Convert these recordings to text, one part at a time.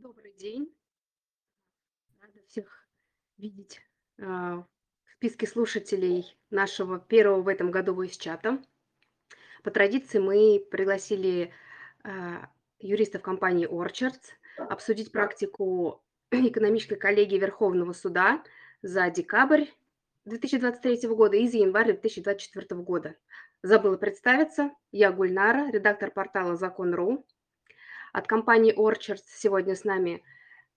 Добрый день. Рада всех видеть в списке слушателей нашего первого в этом году войс-чата. По традиции мы пригласили юристов компании Orchards обсудить практику экономической коллегии Верховного Суда за декабрь 2023 года и за январь 2024 года. Забыла представиться. Я Гульнара, редактор портала Закон.ру. От компании Orchards сегодня с нами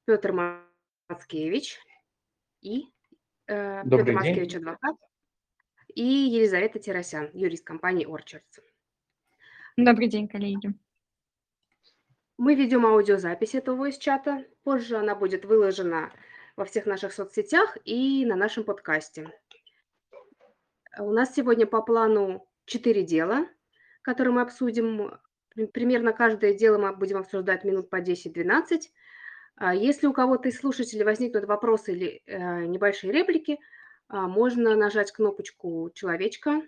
Петр Мацкевич и Петр Мацкевич, адвокат, и Елизавета Тиросян, юрист компании Orchards. Добрый день, коллеги. Мы ведем аудиозапись этого войс-чата. Позже она будет выложена во всех наших соцсетях и на нашем подкасте. У нас сегодня по плану 4 дела, которые мы обсудим. Примерно каждое дело мы будем обсуждать минут по 10-12. Если у кого-то из слушателей возникнут вопросы или небольшие реплики, можно нажать кнопочку «Человечка»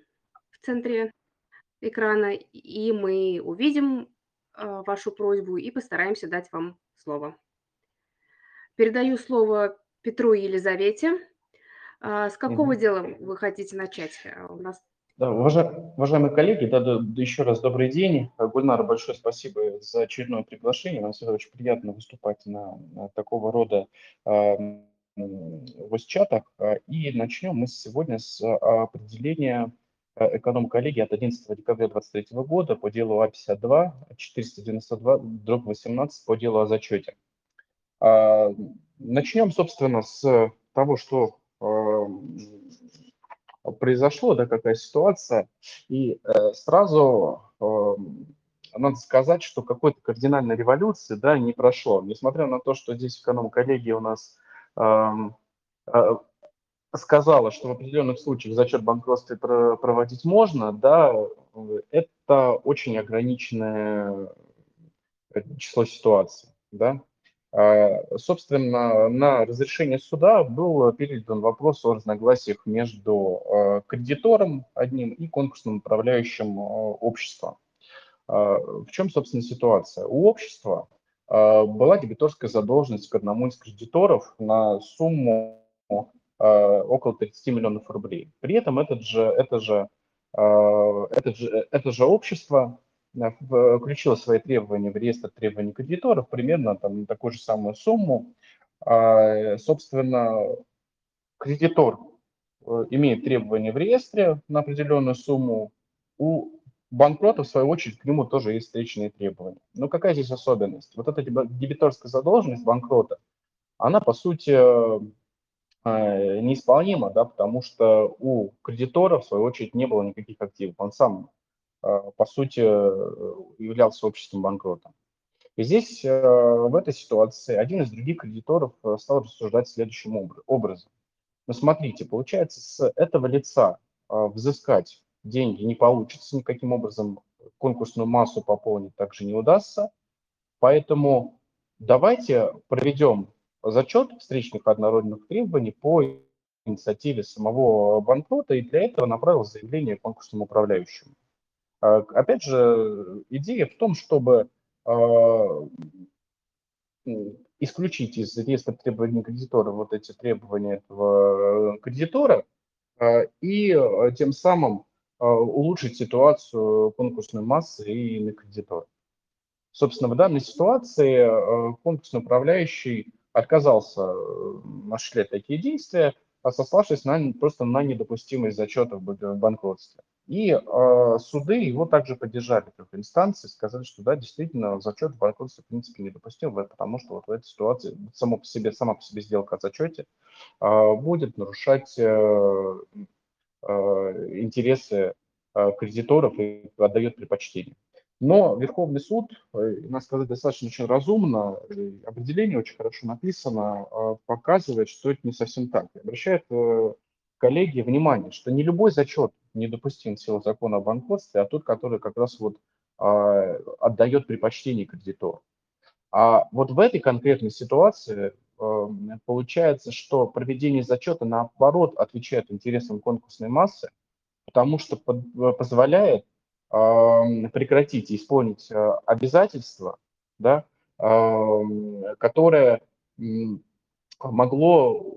в центре экрана, и мы увидим вашу просьбу и постараемся дать вам слово. Передаю слово Петру и Елизавете. С какого дела вы хотите начать? У нас... Да, уважаемые коллеги, еще раз добрый день. Гульнара, большое спасибо за очередное приглашение. Нам всегда очень приятно выступать на такого рода войс-чатах. И начнем мы сегодня с определения эконом-коллегии от 11 декабря 2023 года по делу А52 492/18 по делу о зачете. Начнем, собственно, с того, что... произошло, да, какая ситуация, и сразу надо сказать, что какой-то кардинальной революции, да, не прошло. Несмотря на то, что здесь эконом-коллегия у нас сказала, что в определенных случаях зачет банкротства проводить можно, да, это очень ограниченное число ситуаций, да. Собственно, на разрешение суда был передан вопрос о разногласиях между кредитором одним и конкурсным управляющим общества. В чем, собственно, ситуация? У общества была дебиторская задолженность к одному из кредиторов на сумму около 30 миллионов рублей. При этом это же общество включила свои требования в реестр требований кредиторов, примерно там, на такую же самую сумму. Собственно, кредитор имеет требования в реестре на определенную сумму. У банкрота, в свою очередь, к нему тоже есть встречные требования. Но какая здесь особенность? Вот эта дебиторская задолженность банкрота, она, по сути, неисполнима, да, потому что у кредитора, в свою очередь, не было никаких активов. Он сам, по сути, являлся общественным банкротом. И здесь, в этой ситуации, один из других кредиторов стал рассуждать следующим образом. Ну, смотрите, получается, с этого лица взыскать деньги не получится, никаким образом конкурсную массу пополнить также не удастся, поэтому давайте проведем зачет встречных однородных требований по инициативе самого банкрота, и для этого направил заявление конкурсному управляющему. Опять же, идея в том, чтобы исключить из реестра требований кредитора вот эти требования этого кредитора и тем самым улучшить ситуацию конкурсной массы и на кредитора. Собственно, в данной ситуации конкурсный управляющий отказался осуществлять такие действия, сославшись просто на недопустимость зачета в банкротстве. И суды его также поддержали, трех инстанций, сказали, что да, действительно, зачет в банкротстве в принципе недопустим, потому что вот в этой ситуации сама по себе сделка о зачете будет нарушать интересы кредиторов и отдает предпочтение. Но Верховный суд, надо сказать, достаточно очень разумно, определение очень хорошо написано, показывает, что это не совсем так. И обращает коллеги внимание, что не любой зачет недопустим в силу закона о банкротстве, а тот, который как раз вот отдает предпочтение кредитору. А вот в этой конкретной ситуации получается, что проведение зачета, наоборот, отвечает интересам конкурсной массы, потому что позволяет прекратить и исполнить обязательства, да, которое могло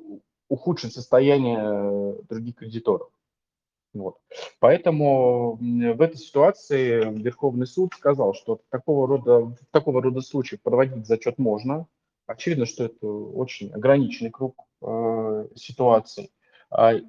ухудшить состояние других кредиторов. Вот. Поэтому в этой ситуации Верховный суд сказал, что такого рода случаев подводить зачет можно. Очевидно, что это очень ограниченный круг ситуаций.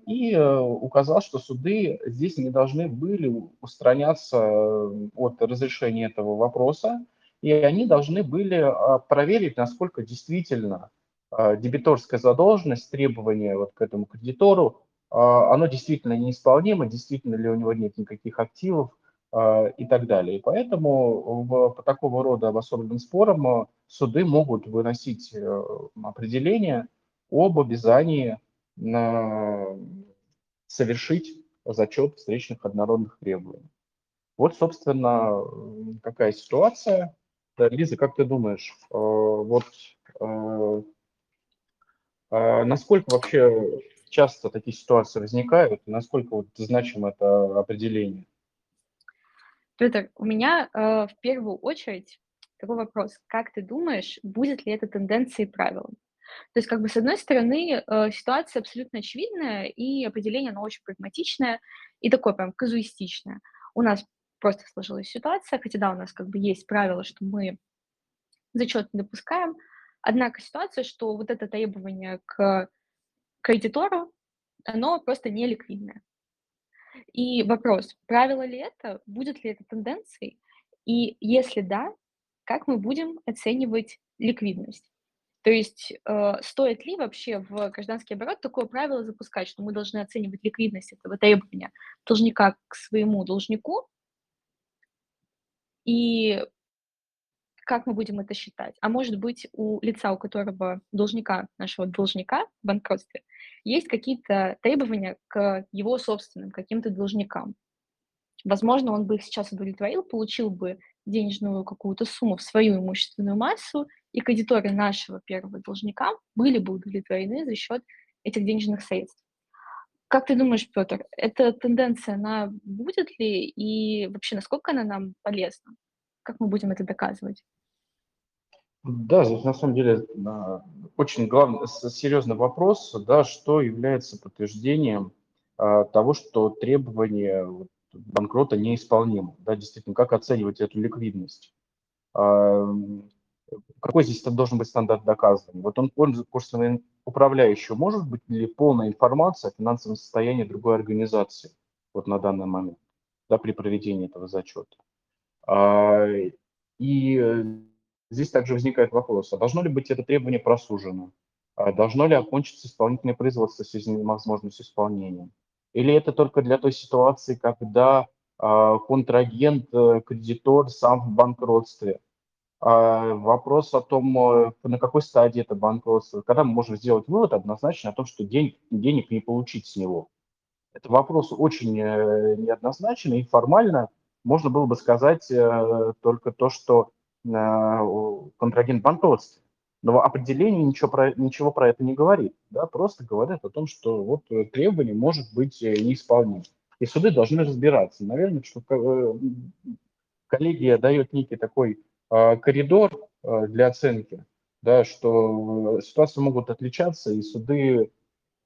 И указал, что суды здесь не должны были устраняться от разрешения этого вопроса, и они должны были проверить, насколько действительно дебиторская задолженность, требование вот к этому кредитору, оно действительно неисполнимо, действительно ли у него нет никаких активов и так далее. И поэтому по такого рода обособленным спорам суды могут выносить определение об обязании совершить зачет встречных однородных требований. Вот, собственно, какая ситуация. Лиза, как ты думаешь, вот насколько вообще часто такие ситуации возникают, насколько вот значимо это определение? Петр, у меня в первую очередь такой вопрос. Как ты думаешь, будет ли это тенденцией и правилом? То есть, как бы, с одной стороны, ситуация абсолютно очевидная, и определение, оно очень прагматичное и такое прям казуистичное. У нас просто сложилась ситуация, хотя, да, у нас как бы есть правило, что мы зачет не допускаем, однако ситуация, что вот это требование к кредитору, оно просто неликвидное. И вопрос, правило ли это, будет ли это тенденцией, и если да, как мы будем оценивать ликвидность? То есть стоит ли вообще в гражданский оборот такое правило запускать, что мы должны оценивать ликвидность этого требования должника к своему должнику, и как мы будем это считать? А может быть, у лица, у которого должника, нашего должника в банкротстве, есть какие-то требования к его собственным каким-то должникам. Возможно, он бы их сейчас удовлетворил, получил бы денежную какую-то сумму в свою имущественную массу, и кредиторы нашего первого должника были бы удовлетворены за счет этих денежных средств. Как ты думаешь, Петр, эта тенденция, она будет ли, и вообще насколько она нам полезна? Как мы будем это доказывать? Да, здесь на самом деле очень главный, серьезный вопрос, да, что является подтверждением того, что требования банкрота неисполнимы. Да, действительно, как оценивать эту ликвидность? Какой здесь должен быть стандарт доказан? Вот он конкурсного управляющего, может быть ли полная информация о финансовом состоянии другой организации вот на данный момент, да, при проведении этого зачета? И здесь также возникает вопрос, а должно ли быть это требование просужено? А должно ли окончиться исполнительное производство в связи с невозможностью исполнения? Или это только для той ситуации, когда контрагент, кредитор сам в банкротстве? Вопрос о том, на какой стадии это банкротство, когда мы можем сделать вывод однозначно о том, что денег не получить с него. Это вопрос очень неоднозначный и формально. Можно было бы сказать только то, что контрагент банкротства. Но определение ничего про это не говорит. Да? Просто говорят о том, что вот требование может быть неисполнимо. И суды должны разбираться. Наверное, что коллегия дает некий такой коридор для оценки, да, что ситуации могут отличаться, и суды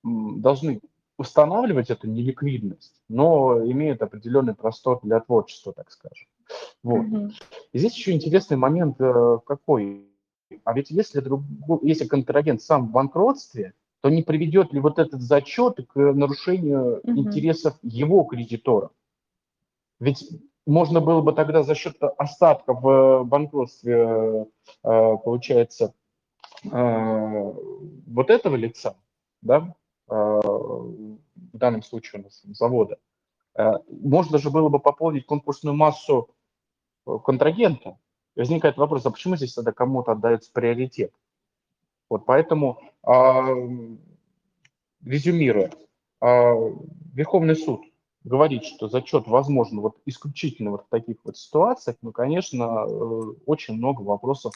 должны устанавливать эту неликвидность, но имеет определенный простор для творчества, так скажем. Вот. Mm-hmm. И здесь еще интересный момент какой. А ведь если контрагент сам в банкротстве, то не приведет ли вот этот зачет к нарушению интересов его кредиторов? Ведь можно было бы тогда за счет остатка в банкротстве, получается, вот этого лица, да, в данном случае у нас завода, можно же было бы пополнить конкурсную массу контрагента. Возникает вопрос, а почему здесь тогда кому-то отдается приоритет? Вот поэтому, резюмируя, Верховный суд говорит, что зачет возможен вот исключительно вот в таких вот ситуациях, но, конечно, очень много вопросов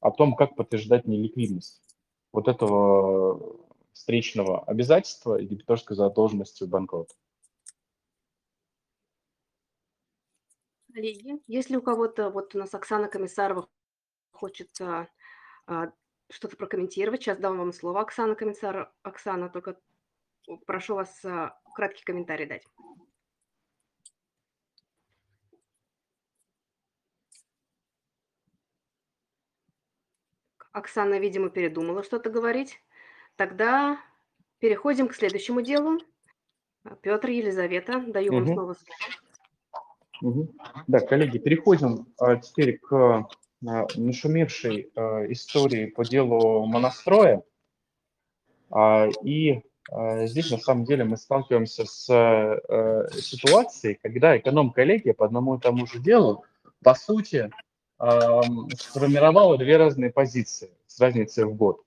о том, как подтверждать неликвидность вот этого встречного обязательства и дебиторской задолженности банкрота. Коллеги, если у кого-то, вот у нас Оксана Комиссарова хочет что-то прокомментировать, сейчас дам вам слово, Оксана Комиссарова. Оксана, только прошу вас краткий комментарий дать. Оксана, видимо, передумала что-то говорить. Тогда переходим к следующему делу. Петр, Елизавета, даю вам слово. Да, коллеги, переходим теперь к нашумевшей истории по делу Монастроя. И здесь, на самом деле, мы сталкиваемся с ситуацией, когда эконом-коллегия по одному и тому же делу, по сути, сформировала две разные позиции с разницей в год.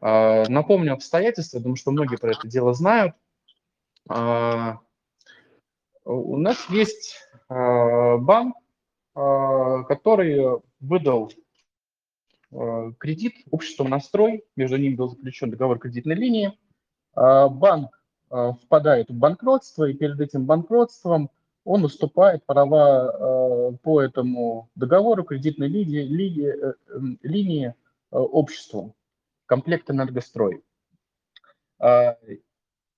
Напомню обстоятельства, потому что многие про это дело знают. У нас есть банк, который выдал кредит обществу «Монастрой». Между ними был заключен договор кредитной линии. Банк впадает в банкротство, и перед этим банкротством он уступает права по этому договору кредитной линии обществу, комплект «Энергострой».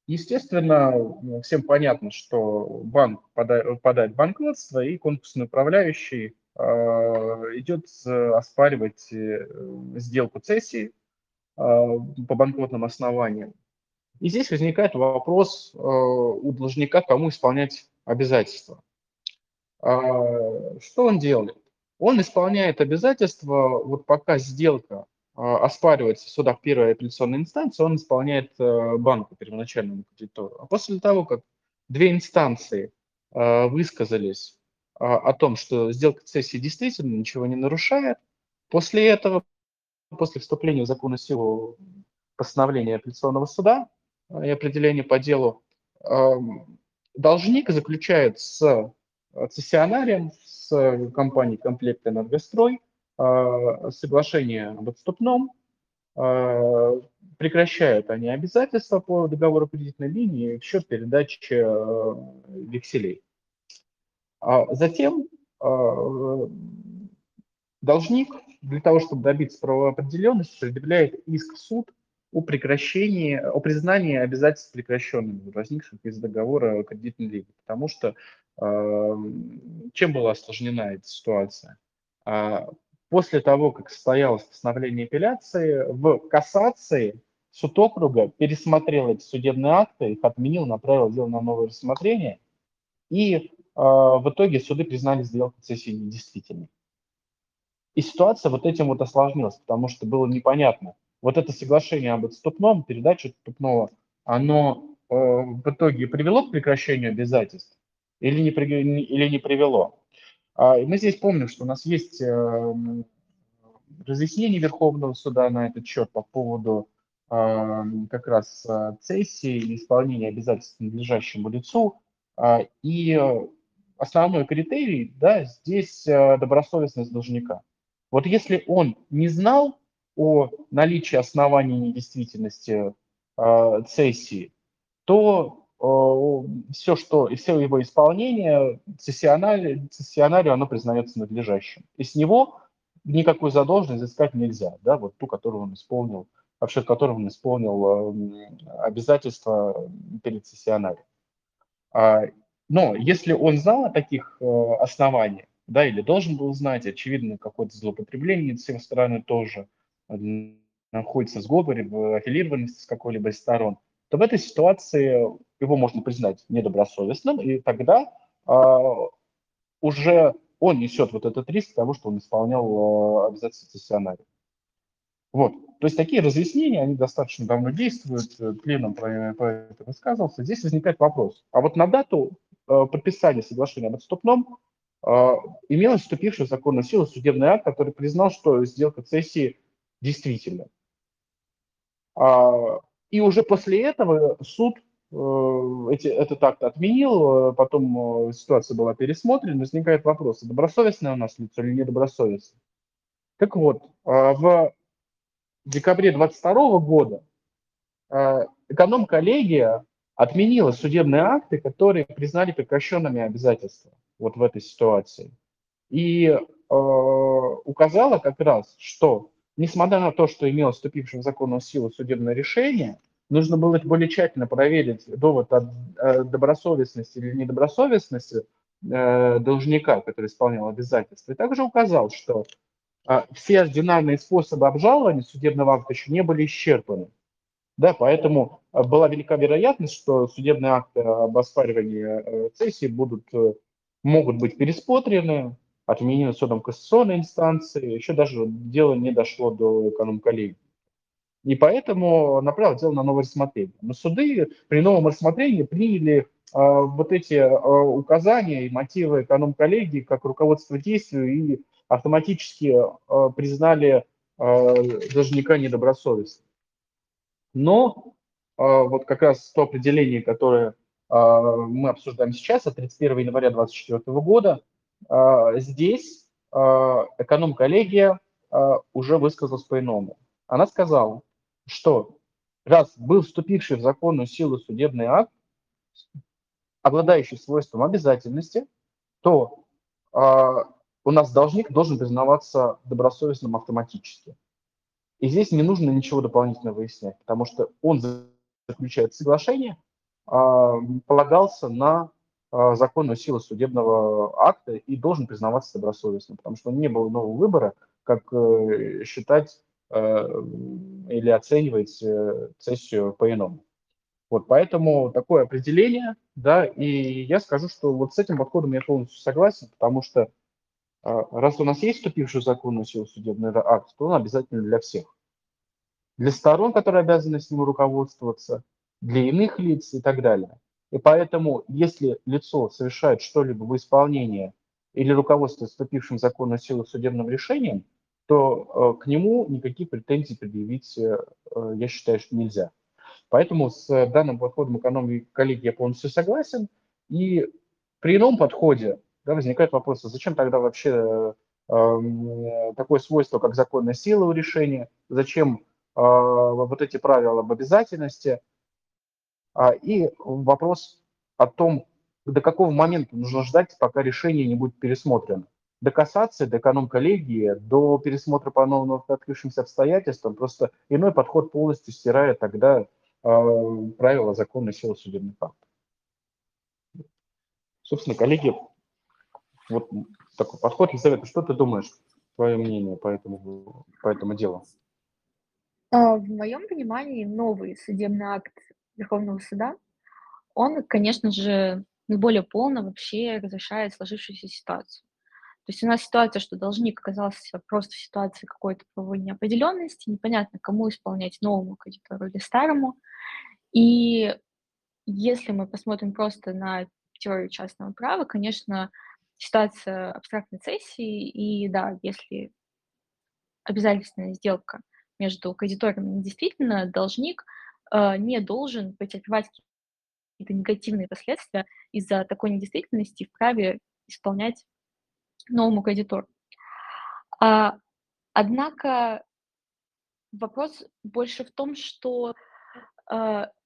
Естественно, всем понятно, что банк подает в банкротство, и конкурсный управляющий идет оспаривать сделку цессии по банкротным основаниям. И здесь возникает вопрос у должника, кому исполнять обязательства. Что он делает? Он исполняет обязательства, вот пока сделка оспаривается в судах первой апелляционной инстанции, он исполняет банку, первоначальному кредитору. А после того, как две инстанции высказались о том, что сделка цессии действительно ничего не нарушает, после этого, после вступления в законную силу постановления апелляционного суда и определения по делу, должник заключает с цессионарием, с компанией «Комплект Энергострой» соглашение об отступном, прекращают они обязательства по договору кредитной линии в счет передачи векселей. Затем должник для того, чтобы добиться правовой определенности, предъявляет иск в суд о признании обязательств прекращенными, возникших из договора кредитной линии, потому что чем была осложнена эта ситуация? После того, как состоялось постановление апелляции, в кассации суд округа пересмотрел эти судебные акты, их отменил, направил дело на новое рассмотрение, и в итоге суды признали сделку цессии недействительной. И ситуация вот этим вот осложнилась, потому что было непонятно. Вот это соглашение об отступном, передаче отступного, оно в итоге привело к прекращению обязательств или не привело? Мы здесь помним, что у нас есть разъяснение Верховного Суда на этот счет по поводу как раз цессии и исполнения обязательств надлежащему лицу. И основной критерий, да, здесь добросовестность должника. Вот если он не знал о наличии оснований недействительности цессии, то все его исполнение цессионарию оно признается надлежащим. И с него никакую задолженность искать нельзя, да, вот ту, которую он исполнил, в счет которой он исполнил обязательства перед цессионарием. Но если он знал о таких основаниях, да, или должен был знать, очевидно, какое-то злоупотребление с его стороны тоже находится в сговоре, в аффилированности с какой-либо из сторон, то в этой ситуации его можно признать недобросовестным, и тогда уже он несет вот этот риск того, что он исполнял обязательства цессионария. Вот. То есть такие разъяснения, они достаточно давно действуют, пленум про это высказывался. Здесь возникает вопрос. А вот на дату подписания соглашения об отступном имелось вступивший в законную силу судебный акт, который признал, что сделка цессии действительна. И уже после этого суд этот акт отменил, потом ситуация была пересмотрена, возникает вопрос, добросовестное у нас лицо или недобросовестное. Так вот, в декабре 2022 года эконом-коллегия отменила судебные акты, которые признали прекращенными обязательства вот в этой ситуации. И указала как раз, что, несмотря на то, что имело вступившим в законную силу судебное решение, нужно было более тщательно проверить довод о добросовестности или недобросовестности должника, который исполнял обязательства. И также указал, что все ординарные способы обжалования судебного акта еще не были исчерпаны. Да, поэтому была велика вероятность, что судебные акты об оспаривании цессии могут быть пересмотрены, отменены судом кассационной инстанции, еще даже дело не дошло до экономколлегии. И поэтому направил дело на новое рассмотрение. Но суды при новом рассмотрении приняли вот эти указания и мотивы экономколлегии как руководство действию и автоматически признали должника недобросовестным. Но вот как раз то определение, которое мы обсуждаем сейчас, от 31 января 2024 года, здесь экономколлегия уже высказалась по-иному. Она сказала, что раз был вступивший в законную силу судебный акт, обладающий свойством обязательности, то у нас должник должен признаваться добросовестным автоматически. И здесь не нужно ничего дополнительно выяснять, потому что он, заключает соглашение, полагался на законную силу судебного акта и должен признаваться добросовестным, потому что не было нового выбора, как считать или оценивать цессию по-иному. Вот, поэтому такое определение, да, и я скажу, что вот с этим подходом я полностью согласен, потому что раз у нас есть вступивший в законную силу судебный акт, то он обязательно для всех. Для сторон, которые обязаны с ним руководствоваться, для иных лиц и так далее. И поэтому, если лицо совершает что-либо в исполнении или руководство вступившим в законную силу судебным решением, то к нему никаких претензий предъявить, я считаю, что нельзя. Поэтому с данным подходом экономколлегии я полностью согласен. И при ином подходе, да, возникает вопрос, а зачем тогда вообще такое свойство, как законная сила у решения, зачем вот эти правила об обязательности, и вопрос о том, до какого момента нужно ждать, пока решение не будет пересмотрено. До кассации, до экономколлегии, до пересмотра по новым открывшимся обстоятельствам, просто иной подход полностью стирает тогда правила законной силы судебных актов. Собственно, коллеги, вот такой подход. Елизавета, что ты думаешь, твое мнение по этому делу? В моем понимании новый судебный акт Верховного Суда, он, конечно же, наиболее полно вообще разрешает сложившуюся ситуацию. То есть у нас ситуация, что должник оказался просто в ситуации какой-то правовой неопределенности, непонятно, кому исполнять, новому кредитору или старому. И если мы посмотрим просто на теорию частного права, конечно, ситуация абстрактной цессии, и да, если обязательная сделка между кредиторами, действительно должник не должен претерпевать какие-то негативные последствия из-за такой недействительности в праве исполнять новому кредитору. Однако вопрос больше в том, что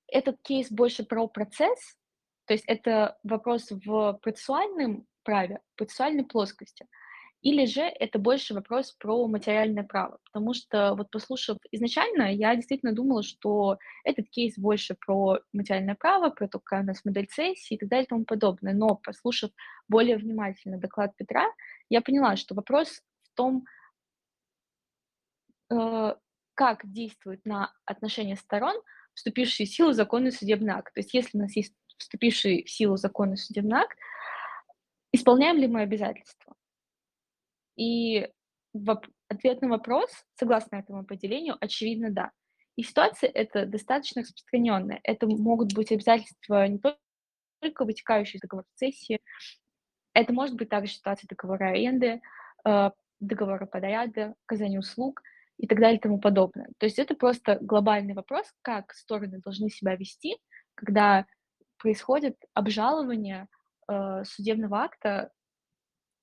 этот кейс больше про процесс, то есть это вопрос в процессуальном праве, процессуальной плоскости, или же это больше вопрос про материальное право, потому что, вот послушав изначально, я действительно думала, что этот кейс больше про материальное право, про то, какая у нас модель цессии и так далее и тому подобное, но, послушав более внимательно доклад Петра, я поняла, что вопрос в том, как действует на отношения сторон вступившие в силу законный судебный акт. То есть если у нас есть вступивший в силу законный судебный акт, исполняем ли мы обязательства? И ответ на вопрос, согласно этому определению, очевидно, да. И ситуация эта достаточно распространенная. Это могут быть обязательства не только вытекающие из договора цессии, это может быть также ситуация договора аренды, договора подряда, оказания услуг и так далее и тому подобное. То есть это просто глобальный вопрос, как стороны должны себя вести, когда происходит обжалование судебного акта,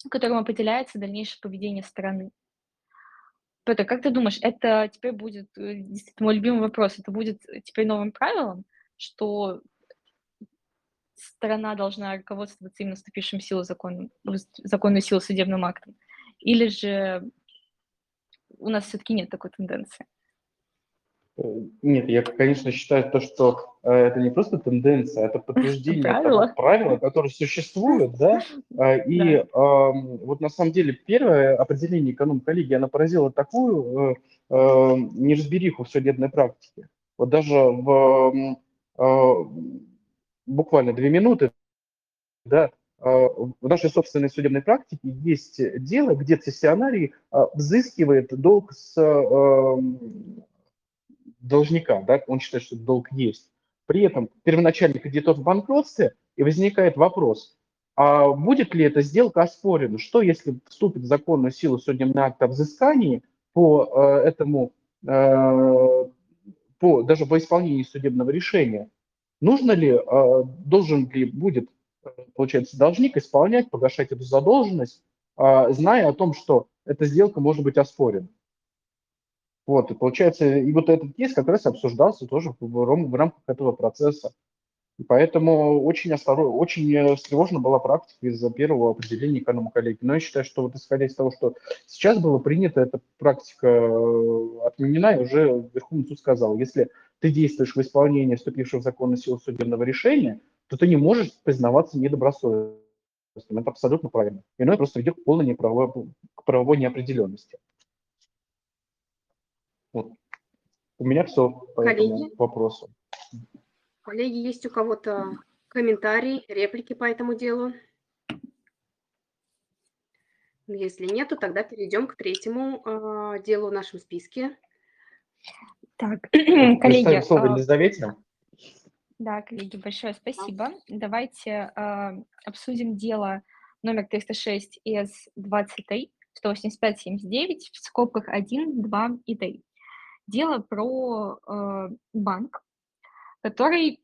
которым определяется дальнейшее поведение стороны. Петр, как ты думаешь, это теперь будет, действительно, мой любимый вопрос, это будет теперь новым правилом, что сторона должна руководствоваться именно вступившим в силу законом, законную силу судебным актом, или же у нас все-таки нет такой тенденции? Нет, я, конечно, считаю то, что это не просто тенденция, это подтверждение правила, которые существуют, да, и вот на самом деле первое определение эконом-коллегии, оно поразило такую неразбериху в судебной практике. Вот даже в буквально 2 минуты, да, в нашей собственной судебной практике есть дело, где цессионарий взыскивает долг с должника, да, он считает, что долг есть. При этом первоначальный кредитор в банкротстве, и возникает вопрос, а будет ли эта сделка оспорена? Что, если вступит в законную силу судебный акт о взыскании по этому, даже по исполнению судебного решения? Нужно ли, должен ли будет, получается, должник исполнять, погашать эту задолженность, зная о том, что эта сделка может быть оспорена? Вот, и получается, и вот этот кейс как раз обсуждался тоже в рамках этого процесса. И поэтому очень осторожно, очень встревожена была практика из-за первого определения эконом-коллегии. Но я считаю, что вот исходя из того, что сейчас было принято, эта практика отменена, и уже Верховный суд сказал, если ты действуешь в исполнении вступившего в законную силу судебного решения, то ты не можешь признаваться недобросовестным. Это абсолютно правильно. Иное просто ведет к полной правовой неопределенности. Вот. У меня все по этому вопросу. Коллеги, есть у кого-то комментарии, реплики по этому делу? Если нет, то тогда перейдем к третьему делу в нашем списке. Так, коллеги. Слово Елизавете. Да, коллеги, большое спасибо. Давайте обсудим дело номер 306 ИС-20-й 185-79 в скобках 1, 2 и 3. Дело про банк, который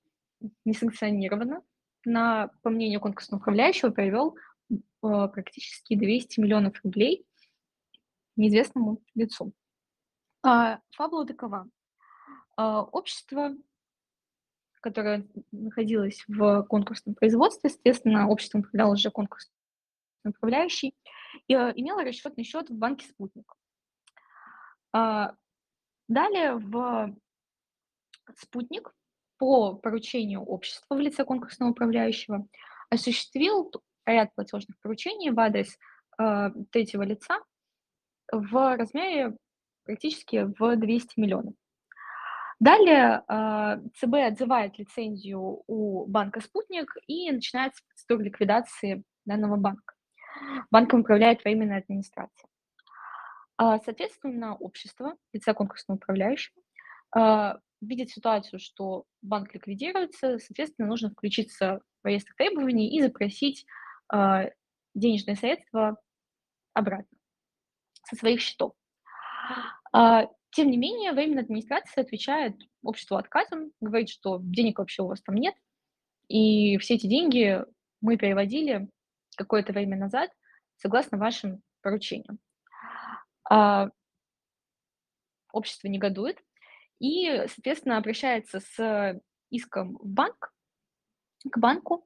несанкционированно, по мнению конкурсного управляющего, провел практически 200 миллионов рублей неизвестному лицу. Фабула такова. Общество, которое находилось в конкурсном производстве, естественно, обществом управлял уже конкурсный управляющий, имело расчетный счет в банке «Спутник». Далее в «Спутник» по поручению общества в лице конкурсного управляющего осуществил ряд платежных поручений в адрес третьего лица в размере практически в 200 миллионов. Далее ЦБ отзывает лицензию у банка «Спутник» и начинается процедура ликвидации данного банка. Банком управляет временная администрация. Соответственно, общество, в лице конкурсного управляющего, видит ситуацию, что банк ликвидируется, соответственно, нужно включиться в реестр требований и запросить денежные средства обратно со своих счетов. Тем не менее, временная администрация отвечает обществу отказом, говорит, что денег вообще у вас там нет, и все эти деньги мы переводили какое-то время назад согласно вашим поручениям. Общество негодует и, соответственно, обращается с иском в банк, к банку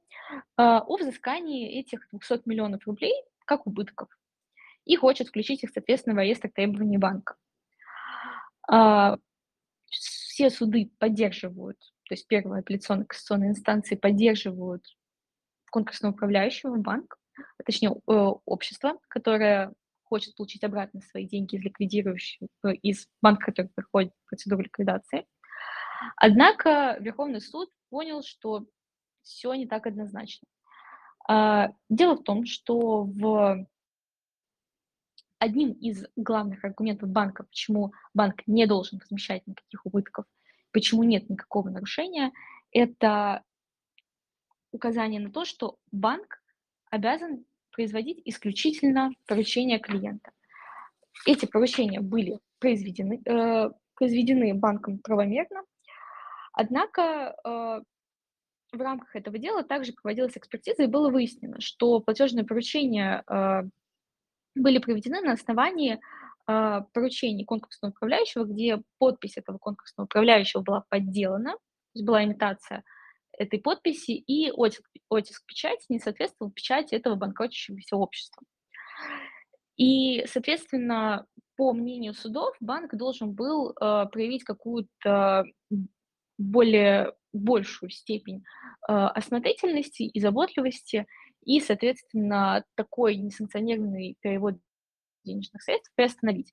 о взыскании этих 200 миллионов рублей как убытков и хочет включить их, соответственно, в реестр требований банка. Все суды поддерживают, то есть первые апелляционные кассационные инстанции поддерживают конкурсного управляющего банк, точнее общество, которое хочет получить обратно свои деньги из ликвидирующего, из банка, который проходит процедуру ликвидации. Однако Верховный суд понял, что все не так однозначно. Дело в том, что одним из главных аргументов банка, почему банк не должен возмещать никаких убытков, почему нет никакого нарушения, это указание на то, что банк обязан производить исключительно поручения клиента. Эти поручения были произведены банком правомерно, однако в рамках этого дела также проводилась экспертиза и было выяснено, что платежные поручения были проведены на основании поручений конкурсного управляющего, где подпись этого конкурсного управляющего была подделана, то есть была имитация этой подписи, и оттиск печати не соответствовал печати этого банкротящегося общества. И, соответственно, по мнению судов, банк должен был проявить какую-то большую степень осмотрительности и заботливости, и, соответственно, такой несанкционированный перевод денежных средств приостановить.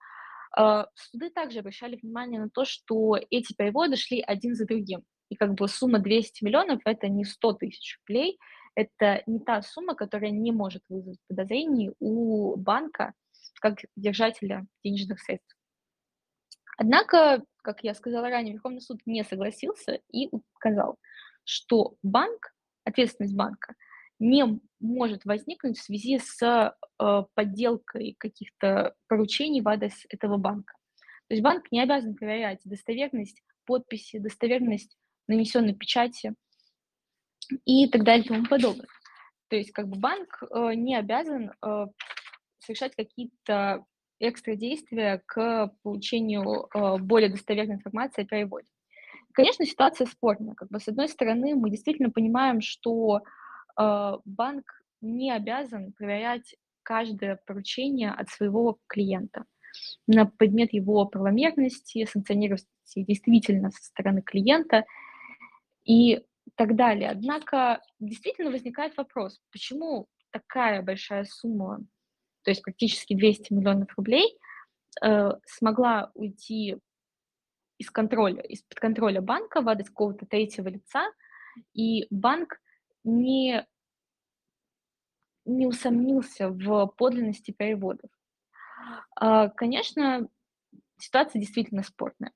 Суды также обращали внимание на то, что эти переводы шли один за другим. И как бы сумма 200 миллионов – это не 100 тысяч рублей, это не та сумма, которая не может вызвать подозрений у банка как держателя денежных средств. Однако, как я сказала ранее, Верховный суд не согласился и указал, что банк, ответственность банка не может возникнуть в связи с подделкой каких-то поручений в адрес этого банка. То есть банк не обязан проверять достоверность подписи, достоверность нанесенной печати и так далее и тому подобное. То есть как бы банк не обязан совершать какие-то экстра действия к получению более достоверной информации о переводе. Конечно, ситуация спорная. Как бы, с одной стороны, мы действительно понимаем, что банк не обязан проверять каждое поручение от своего клиента на предмет его правомерности, санкционированности действительно со стороны клиента и так далее. Однако действительно возникает вопрос, почему такая большая сумма, то есть практически 200 миллионов рублей, смогла уйти из-под контроля банка в адрес какого-то третьего лица, и банк не усомнился в подлинности переводов. Конечно, ситуация действительно спорная.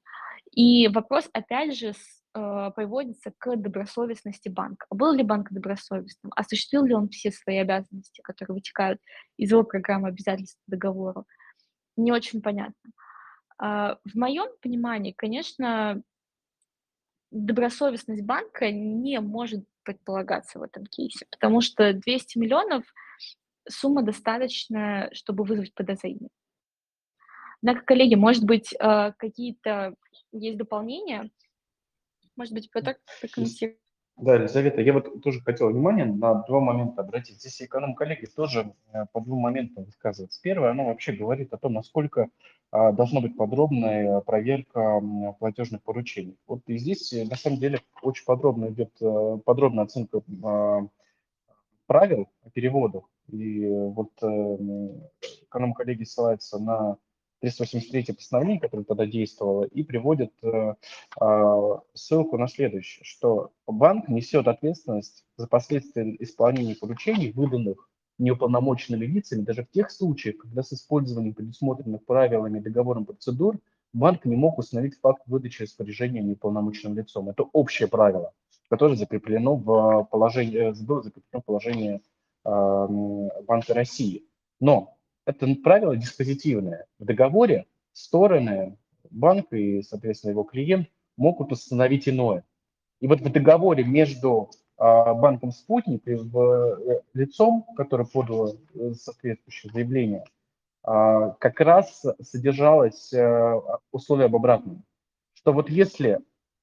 И вопрос, опять же, приводится к добросовестности банка. Был ли банк добросовестным? Осуществил ли он все свои обязанности, которые вытекают из его программы обязательств по договору? Не очень понятно. В моем понимании, конечно, добросовестность банка не может предполагаться в этом кейсе, потому что 200 миллионов – сумма достаточная, чтобы вызвать подозрение. Однако, коллеги, может быть, какие-то есть дополнения? Может быть, Петр прокомментирует? Да, Елизавета, я вот тоже хотела внимание на два момента обратить. Здесь эконом-коллеги тоже по двум моментам высказываются. Первое, оно вообще говорит о том, насколько должна быть подробная проверка платежных поручений. Вот и здесь, на самом деле, очень подробно идет подробная оценка правил о переводах. И вот эконом-коллеги ссылаются на 383 постановление, которое тогда действовало, и приводит ссылку на следующее, что банк несет ответственность за последствия исполнения поручений, выданных неуполномоченными лицами, даже в тех случаях, когда с использованием предусмотренных правилами договором процедур банк не мог установить факт выдачи распоряжения неуполномоченным лицом. Это общее правило, которое закреплено в положении, Банка России. Но это правило диспозитивное. В договоре стороны, банк и, соответственно, его клиент могут установить иное. И вот в договоре между банком «Спутник» и лицом, который подал соответствующее заявление, как раз содержалось условие об обратном. Что вот если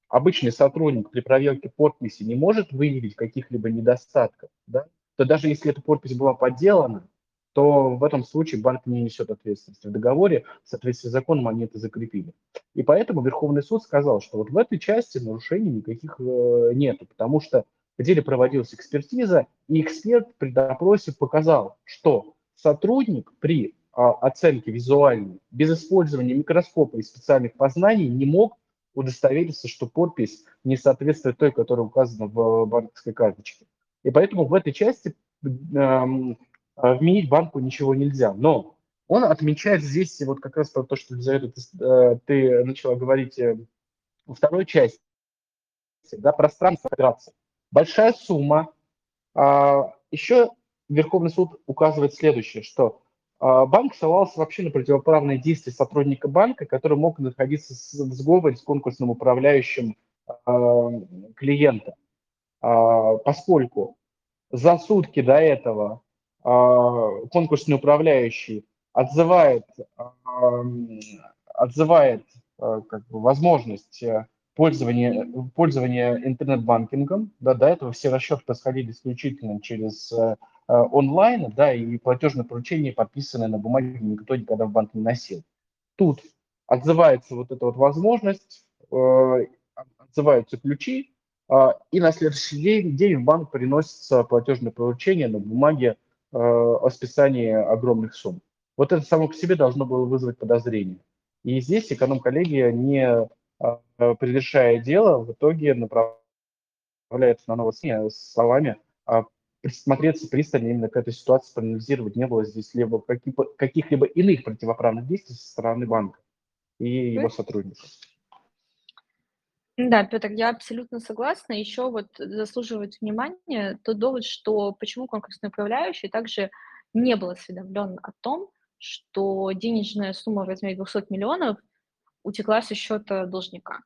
обычный сотрудник при проверке подписи не может выявить каких-либо недостатков, да, то даже если эта подпись была подделана, то в этом случае банк не несет ответственности. В договоре, в соответствии с законом, они это закрепили. И поэтому Верховный суд сказал, что вот в этой части нарушений никаких нету, потому что в деле проводилась экспертиза, и эксперт при допросе показал, что сотрудник при оценке визуальной, без использования микроскопа и специальных познаний, не мог удостовериться, что подпись не соответствует той, которая указана в банковской карточке. И поэтому в этой части вменить банку ничего нельзя. Но он отмечает здесь вот как раз про то, что, Елизавета, ты начала говорить во второй части, да, пространство операции. Большая сумма. Еще Верховный суд указывает следующее, что банк ссылался вообще на противоправные действия сотрудника банка, который мог находиться в сговоре с конкурсным управляющим клиента, поскольку за сутки до этого конкурсный управляющий отзывает как бы возможность пользование интернет-банкингом. Да, до этого все расчеты происходили исключительно через онлайн, да, и платежные поручения, подписанные на бумаге, никто никогда в банк не носил. Тут отзывается вот эта вот возможность, отзываются ключи, и на следующий день в банк приносится платежное поручение на бумаге о списании огромных сумм. Вот это само по себе должно было вызвать подозрение. И здесь эконом-коллегия, не предрешая дело, в итоге направляется на новое с словами присмотреться пристально именно к этой ситуации, проанализировать, не было здесь либо каких-либо иных противоправных действий со стороны банка и его сотрудников. Да, Петр, я абсолютно согласна. Еще вот заслуживает внимания тот довод, что почему конкурсный управляющий также не был осведомлен о том, что денежная сумма в размере 200 миллионов утекла со счета должника.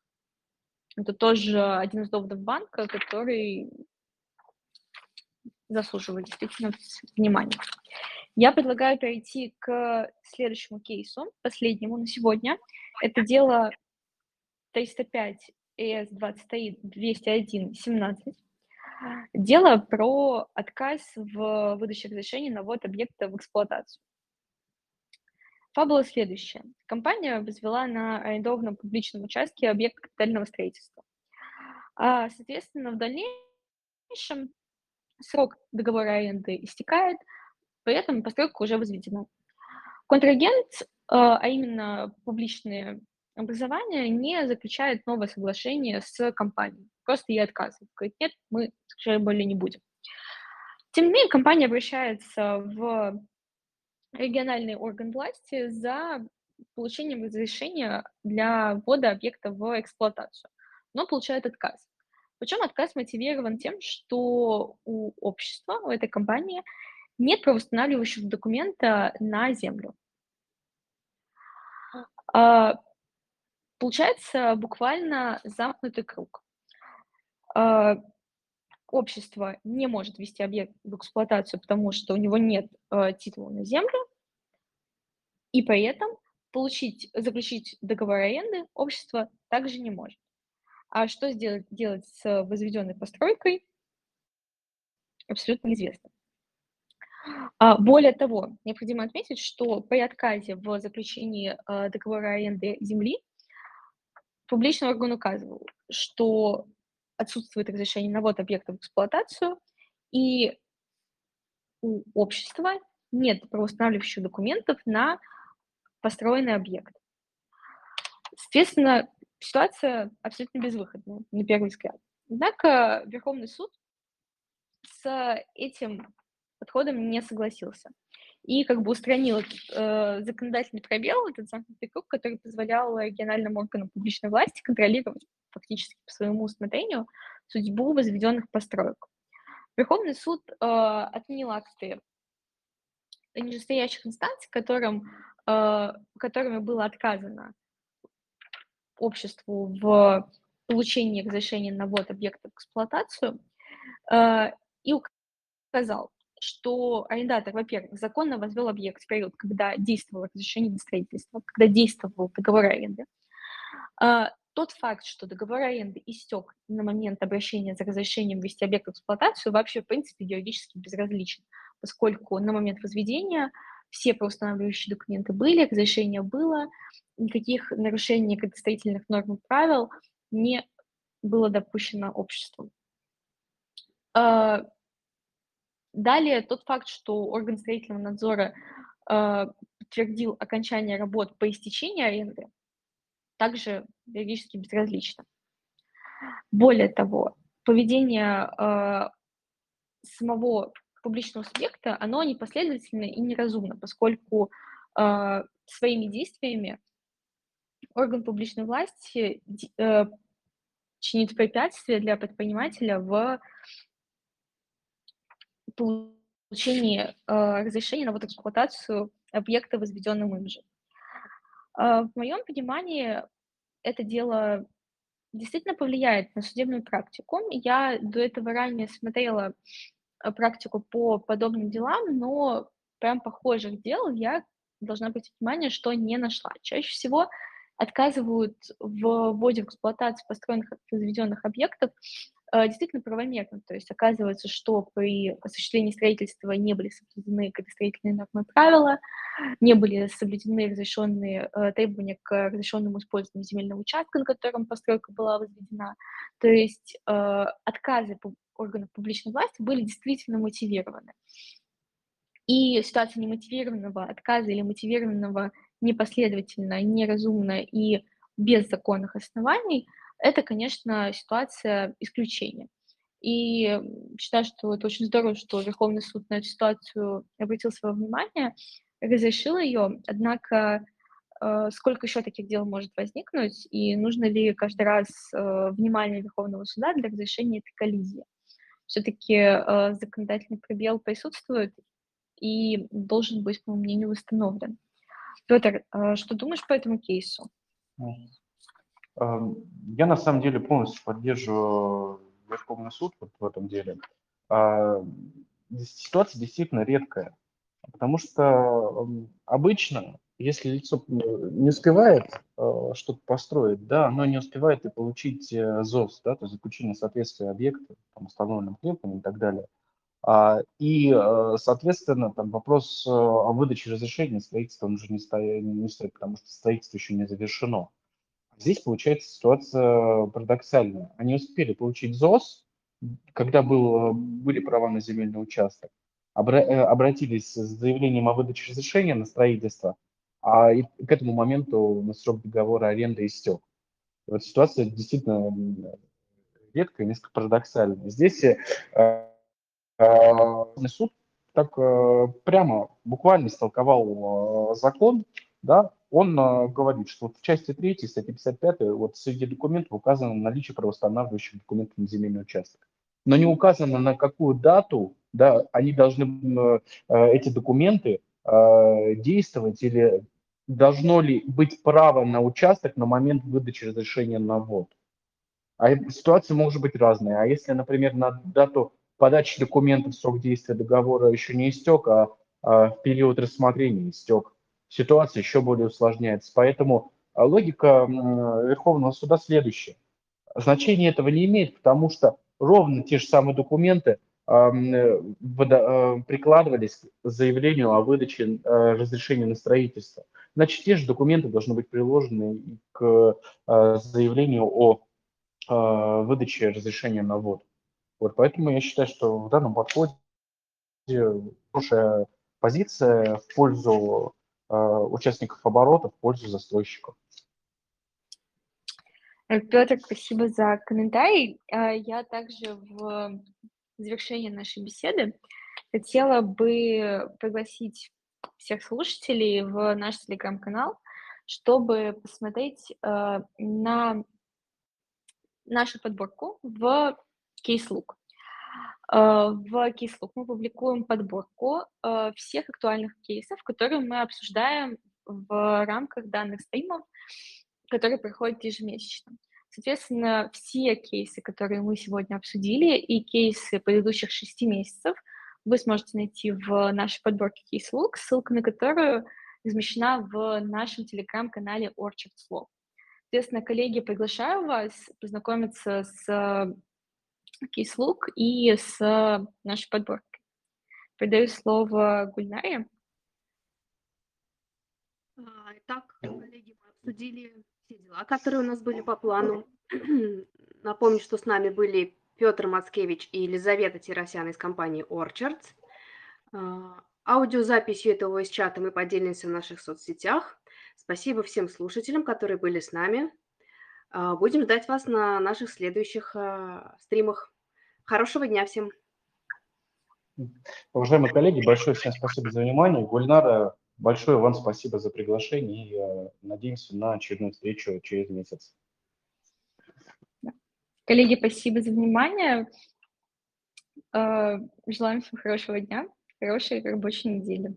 Это тоже один из доводов банка, который заслуживает действительно внимания. Я предлагаю перейти к следующему кейсу, последнему на сегодня. Это дело 305 ЭС 201-17. Дело про отказ в выдаче разрешения на ввод объекта в эксплуатацию. Фабула следующая. Компания возвела на арендованном публичном участке объект капитального строительства. Соответственно, в дальнейшем срок договора аренды истекает, при этом постройка уже возведена. Контрагент, а именно публичные образования, не заключает новое соглашение с компанией. Просто ей отказывают. Говорит, нет, мы заключать более не будем. Тем не менее, компания обращается в региональный орган власти за получением разрешения для ввода объекта в эксплуатацию, но получает отказ. Причем отказ мотивирован тем, что у общества, у этой компании нет правоустанавливающего документа на землю. Получается буквально замкнутый круг. Общество не может ввести объект в эксплуатацию, потому что у него нет титула на землю, и при этом заключить договор аренды общество также не может. А что делать с возведенной постройкой, абсолютно неизвестно. Более того, необходимо отметить, что при отказе в заключении договора аренды земли публичный орган указывал, что отсутствует разрешение на ввод объекта в эксплуатацию, и у общества нет правоустанавливающих документов на построенный объект. Соответственно, ситуация абсолютно безвыходная, на первый взгляд. Однако Верховный суд с этим подходом не согласился и как бы устранил законодательный пробел, этот замкнутый круг, который позволял региональным органам публичной власти контролировать фактически по своему усмотрению судьбу возведенных построек. Верховный суд отменил акты нижестоящих инстанций, которыми было отказано обществу в получении разрешения на ввод объекта в эксплуатацию, и указал, что арендатор, во-первых, законно возвел объект в период, когда действовало разрешение на строительство, когда действовал договор аренды. Тот факт, что договор аренды истек на момент обращения за разрешением ввести объект в эксплуатацию, вообще, в принципе, юридически безразличен, поскольку на момент возведения все правоустанавливающие документы были, разрешение было, никаких нарушений градостроительных норм и правил не было допущено обществом. Далее, тот факт, что орган строительного надзора подтвердил окончание работ по истечении аренды, также юридически безразлично. Более того, поведение самого публичного субъекта, оно непоследовательно и неразумно, поскольку своими действиями орган публичной власти чинит препятствия для предпринимателя в получении разрешения на вот эксплуатацию объекта, возведенным им же. В моем понимании это дело действительно повлияет на судебную практику. Я до этого ранее смотрела практику по подобным делам, но прям похожих дел я, должна обратить внимание, что не нашла. Чаще всего отказывают в вводе в эксплуатацию построенных возведенных объектов действительно правомерно. То есть оказывается, что при осуществлении строительства не были соблюдены градостроительные нормы и правила, не были соблюдены разрешенные требования к разрешенному использованию земельного участка, на котором постройка была возведена. То есть отказы органов публичной власти были действительно мотивированы. И ситуация немотивированного отказа или мотивированного непоследовательно, неразумно и без законных оснований – это, конечно, ситуация исключения. И считаю, что это очень здорово, что Верховный суд на эту ситуацию обратил свое внимание, разрешил ее, однако сколько еще таких дел может возникнуть, и нужно ли каждый раз внимание Верховного суда для разрешения этой коллизии? Все-таки законодательный пробел присутствует и должен быть, по моему мнению, восстановлен. Петр, что думаешь по этому кейсу? Я на самом деле полностью поддерживаю Верховный суд вот в этом деле. Ситуация действительно редкая, потому что обычно, если лицо не успевает что-то построить, да, оно не успевает и получить ЗОС, да, то есть заключение соответствия объекта там, установленным требованиям и так далее. И, соответственно, там вопрос о выдаче разрешения строительства уже не стоит, потому что строительство еще не завершено. Здесь получается ситуация парадоксальная. Они успели получить ЗОС, когда были права на земельный участок, обратились с заявлением о выдаче разрешения на строительство, а к этому моменту срок договора аренды истек. Вот ситуация действительно редкая, несколько парадоксальная. Здесь суд так прямо буквально истолковал закон, да, он говорит, что вот в части 3 статьи 55 вот среди документов указано наличие правоустанавливающих документов на земельный участок, но не указано, на какую дату, да, они должны эти документы действовать или должно ли быть право на участок на момент выдачи разрешения на ввод. А ситуация может быть разная. А если, например, на дату подачи документов срок действия договора еще не истек, а в период рассмотрения истек. Ситуация еще более усложняется. Поэтому логика Верховного суда следующая. Значение этого не имеет, потому что ровно те же самые документы прикладывались к заявлению о выдаче разрешения на строительство. Значит, те же документы должны быть приложены к заявлению о выдаче разрешения на ввод. Вот, поэтому я считаю, что в данном подходе хорошая позиция в пользу участников оборота, в пользу застройщиков. Петр, спасибо за комментарий. Я также в завершении нашей беседы хотела бы пригласить всех слушателей в наш телеграм-канал, чтобы посмотреть на нашу подборку в Case.Look. В Case.Look мы публикуем подборку всех актуальных кейсов, которые мы обсуждаем в рамках данных стримов, которые проходят ежемесячно. Соответственно, все кейсы, которые мы сегодня обсудили, и кейсы предыдущих 6 месяцев, вы сможете найти в нашей подборке Case.Look, ссылка на которую размещена в нашем телеграм-канале Orchard's Law. Соответственно, коллеги, приглашаю вас познакомиться с Case.Look и с нашей подборкой. Передаю слово Гульнаре. Итак, коллеги, мы обсудили все дела, которые у нас были по плану. Напомню, что с нами были Петр Мацкевич и Елизавета Тиросян из компании Orchards. Аудиозаписью этого из чата мы поделимся в наших соцсетях. Спасибо всем слушателям, которые были с нами. Будем ждать вас на наших следующих стримах. Хорошего дня всем. Уважаемые коллеги, большое всем спасибо за внимание. Гульнара, большое вам спасибо за приглашение. И надеемся на очередную встречу через месяц. Коллеги, спасибо за внимание. Желаем всем хорошего дня, хорошей рабочей недели.